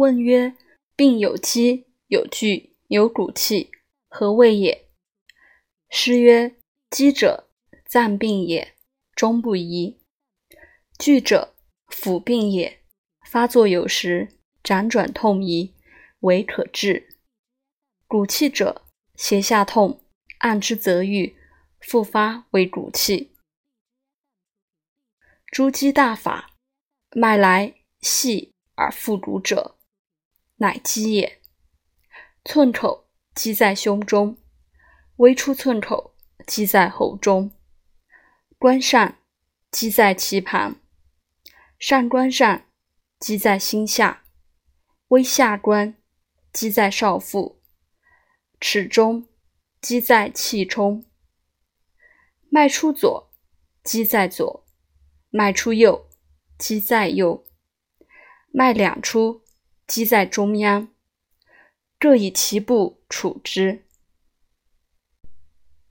问曰：病有期，有据，有骨气，何谓也？师曰：积者，暂病也，终不医；据者，辅病也，发作有时，辗转痛疑，唯可治。骨气者，胁下痛，按之则愈，复发为骨气。诸机大法，脉来细而复骨者，乃机也。寸口积在胸中，微出寸口积在喉中，关疝积在脐盘，上关疝积在心下，微下关积在少腹，齿中积在气中，脉出左积在左，脉出右积在右，脉两出积在中央，各以其部处之。